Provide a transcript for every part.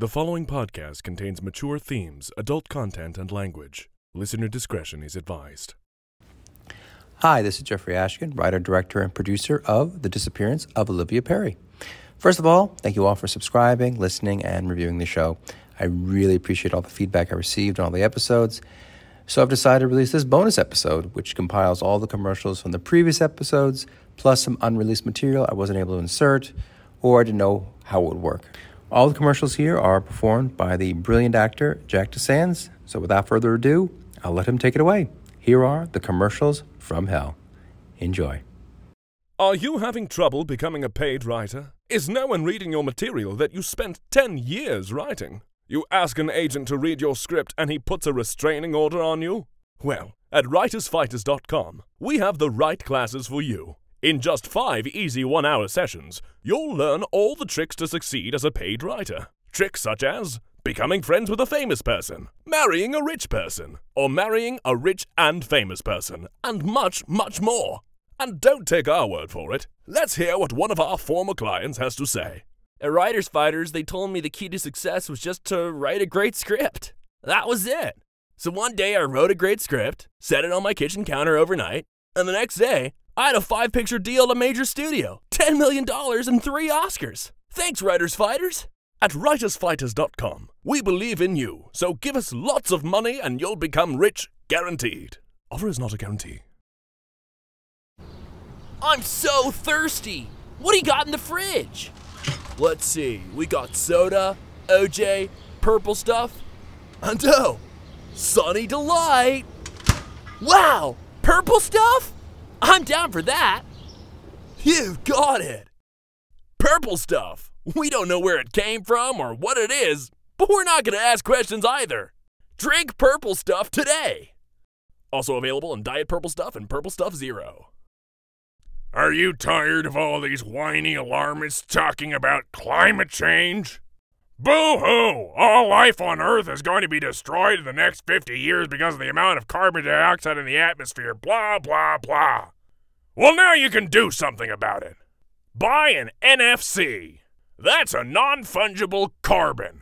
The following podcast contains mature themes, adult content, and language. Listener discretion is advised. Hi, this is Jeffrey Ashkin, writer, director, and producer of The Disappearance of Olivia Perry. First of all, thank you all for subscribing, listening, and reviewing the show. I really appreciate all the feedback I received on all the episodes. So I've decided to release this bonus episode, which compiles all the commercials from the previous episodes, plus some unreleased material I wasn't able to insert, or I didn't know how it would work. All the commercials here are performed by the brilliant actor Jack DeSanz. So without further ado, I'll let him take it away. Here are the commercials from hell. Enjoy. Are you having trouble becoming a paid writer? Is no one reading your material that you spent 10 years writing? You ask an agent to read your script and he puts a restraining order on you? Well, at writersfighters.com, we have the right classes for you. In just 5 easy 1-hour sessions, you'll learn all the tricks to succeed as a paid writer. Tricks such as becoming friends with a famous person, marrying a rich person, or marrying a rich and famous person, and much, much more. And don't take our word for it. Let's hear what one of our former clients has to say. At Writers Fighters, they told me the key to success was just to write a great script. That was it. So one day I wrote a great script, set it on my kitchen counter overnight, and the next day, I had a 5-picture deal at a major studio, $10 million and 3 Oscars. Thanks, Writers Fighters. At writersfighters.com, we believe in you, so give us lots of money and you'll become rich, guaranteed. Offer is not a guarantee. I'm so thirsty. What do you got in the fridge? Let's see, we got soda, OJ, Purple Stuff, and oh, Sunny Delight. Wow, Purple Stuff? I'm down for that. You've got it. Purple Stuff. We don't know where it came from or what it is, but we're not going to ask questions either. Drink Purple Stuff today. Also available in Diet Purple Stuff and Purple Stuff Zero. Are you tired of all these whiny alarmists talking about climate change? Boo-hoo! All life on Earth is going to be destroyed in the next 50 years because of the amount of carbon dioxide in the atmosphere, blah, blah, blah. Well, now you can do something about it. Buy an NFC. That's a non-fungible carbon.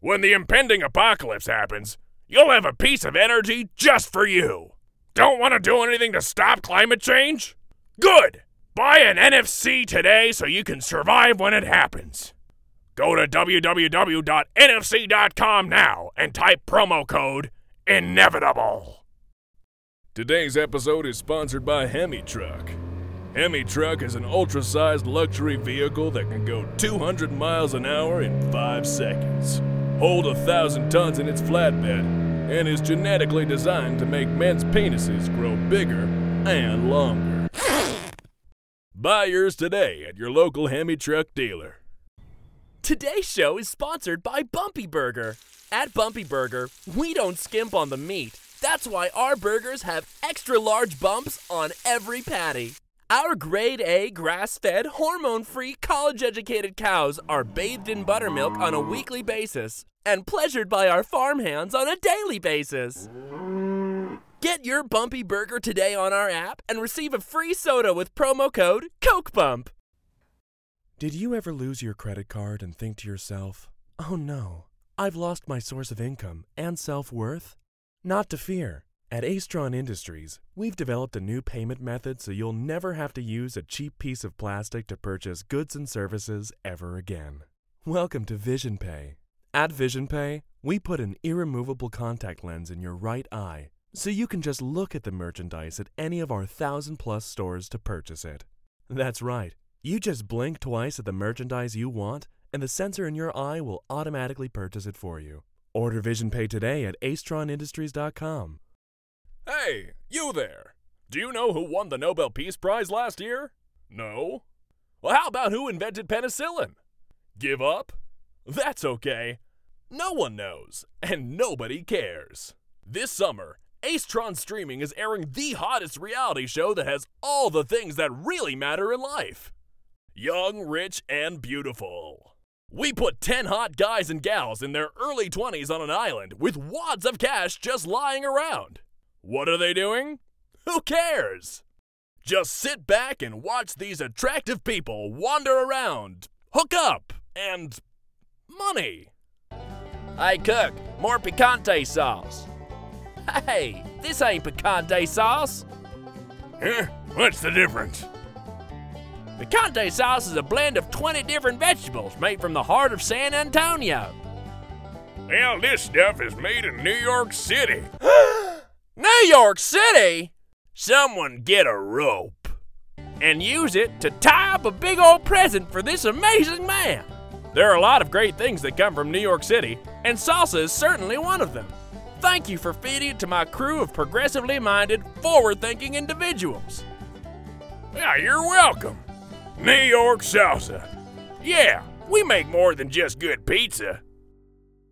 When the impending apocalypse happens, you'll have a piece of energy just for you. Don't want to do anything to stop climate change? Good! Buy an NFC today so you can survive when it happens. Go to www.nfc.com now and type promo code INEVITABLE. Today's episode is sponsored by Hemi Truck. Hemi Truck is an ultra-sized luxury vehicle that can go 200 miles an hour in 5 seconds, hold 1,000 tons in its flatbed, and is genetically designed to make men's penises grow bigger and longer. Buy yours today at your local Hemi Truck dealer. Today's show is sponsored by Bumpy Burger. At Bumpy Burger, we don't skimp on the meat. That's why our burgers have extra large bumps on every patty. Our grade A, grass-fed, hormone-free, college-educated cows are bathed in buttermilk on a weekly basis and pleasured by our farmhands on a daily basis. Get your Bumpy Burger today on our app and receive a free soda with promo code COKEBUMP. Did you ever lose your credit card and think to yourself, oh no, I've lost my source of income and self-worth? Not to fear. At Astron Industries, we've developed a new payment method so you'll never have to use a cheap piece of plastic to purchase goods and services ever again. Welcome to VisionPay. At VisionPay, we put an irremovable contact lens in your right eye so you can just look at the merchandise at any of our 1,000-plus stores to purchase it. That's right. You just blink twice at the merchandise you want, and the sensor in your eye will automatically purchase it for you. Order VisionPay today at acetronindustries.com. Hey, you there! Do you know who won the Nobel Peace Prize last year? No? Well, how about who invented penicillin? Give up? That's okay. No one knows, and nobody cares. This summer, AceTrons Streaming is airing the hottest reality show that has all the things that really matter in life. Young, rich, and beautiful. We put 10 hot guys and gals in their early 20s on an island with wads of cash just lying around. What are they doing? Who cares? Just sit back and watch these attractive people wander around, hook up, and money. Hey cook, more picante sauce. Hey, this ain't picante sauce. Huh? What's the difference? Conte sauce is a blend of 20 different vegetables made from the heart of San Antonio. Well, this stuff is made in New York City. New York City? Someone get a rope and use it to tie up a big old present for this amazing man. There are a lot of great things that come from New York City, and salsa is certainly one of them. Thank you for feeding it to my crew of progressively minded, forward-thinking individuals. Yeah, you're welcome. New York Salsa. Yeah, we make more than just good pizza.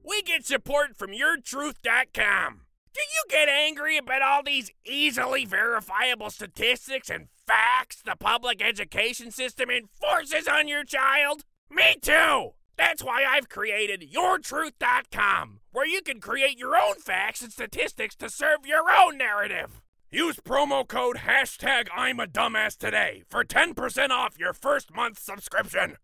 We get support from YourTruth.com. Do you get angry about all these easily verifiable statistics and facts the public education system enforces on your child? Me too! That's why I've created YourTruth.com, where you can create your own facts and statistics to serve your own narrative. Use promo code hashtag I'm a dumbass today for 10% off your first month's subscription.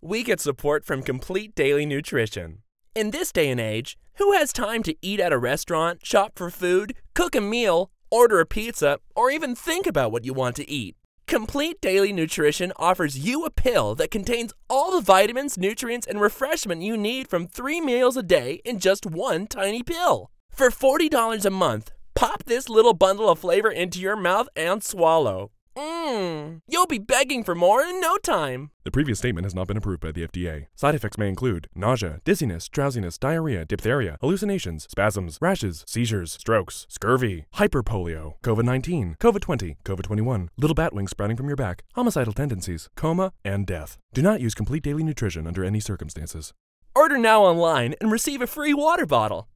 We get support from Complete Daily Nutrition. In this day and age, who has time to eat at a restaurant, shop for food, cook a meal, order a pizza, or even think about what you want to eat? Complete Daily Nutrition offers you a pill that contains all the vitamins, nutrients, and refreshment you need from 3 meals a day in just one tiny pill. For $40 a month, pop this little bundle of flavor into your mouth and swallow. You'll be begging for more in no time. The previous statement has not been approved by the FDA. Side effects may include nausea, dizziness, drowsiness, diarrhea, diphtheria, hallucinations, spasms, rashes, seizures, strokes, scurvy, hyperpolio, COVID-19, COVID-20, COVID-21, little batwings sprouting from your back, homicidal tendencies, coma, and death. Do not use Complete Daily Nutrition under any circumstances. Order now online and receive a free water bottle.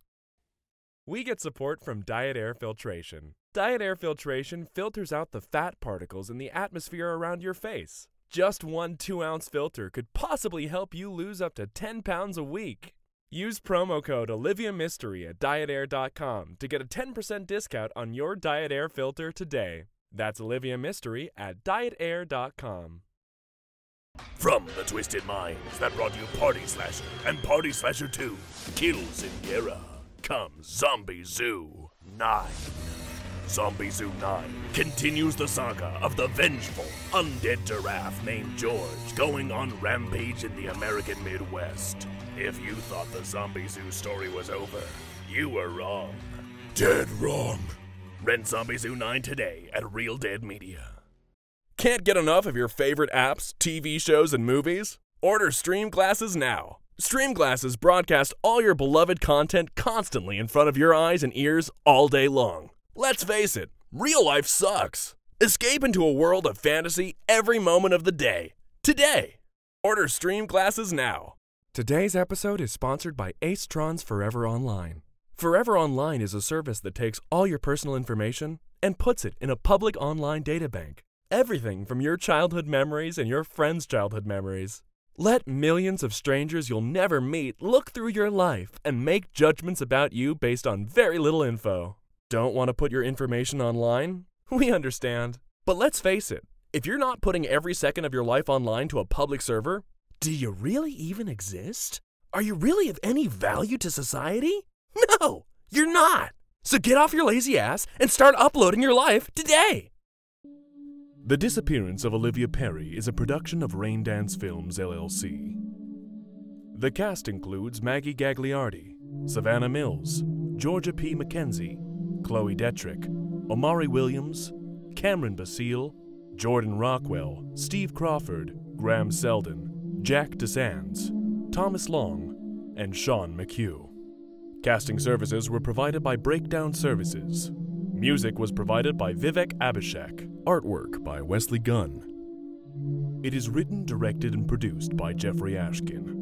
We get support from Diet Air Filtration. Diet Air Filtration filters out the fat particles in the atmosphere around your face. Just one 2-ounce filter could possibly help you lose up to 10 pounds a week. Use promo code OliviaMystery at DietAir.com to get a 10% discount on your Diet Air filter today. That's OliviaMystery at DietAir.com. From the twisted minds that brought you Party Slasher and Party Slasher 2, Kills in Guerra, comes Zombie Zoo 9. Zombie Zoo 9 continues the saga of the vengeful, undead giraffe named George going on rampage in the American Midwest. If you thought the Zombie Zoo story was over, you were wrong. Dead wrong. Rent Zombie Zoo 9 today at Real Dead Media. Can't get enough of your favorite apps, TV shows, and movies? Order Stream glasses now. Stream glasses broadcast all your beloved content constantly in front of your eyes and ears all day long. Let's face it, real life sucks. Escape into a world of fantasy every moment of the day. Today. Order Stream glasses now. Today's episode is sponsored by AceTrons Forever Online. Forever Online is a service that takes all your personal information and puts it in a public online databank. Everything from your childhood memories and your friends' childhood memories. Let millions of strangers you'll never meet look through your life and make judgments about you based on very little info. Don't want to put your information online? We understand. But let's face it, if you're not putting every second of your life online to a public server, do you really even exist? Are you really of any value to society? No, you're not. So get off your lazy ass and start uploading your life today. The Disappearance of Olivia Perry is a production of Raindance Films, LLC. The cast includes Maggie Gagliardi, Savannah Mills, Georgia P. McKenzie, Chloe Detrick, Omari Williams, Cameron Basile, Jordan Rockwell, Steve Crawford, Graham Selden, Jack DeSanz, Thomas Long, and Sean McHugh. Casting services were provided by Breakdown Services. Music was provided by Vivek Abhishek. Artwork by Wesley Gunn. It is written, directed, and produced by Jeffrey Ashkin.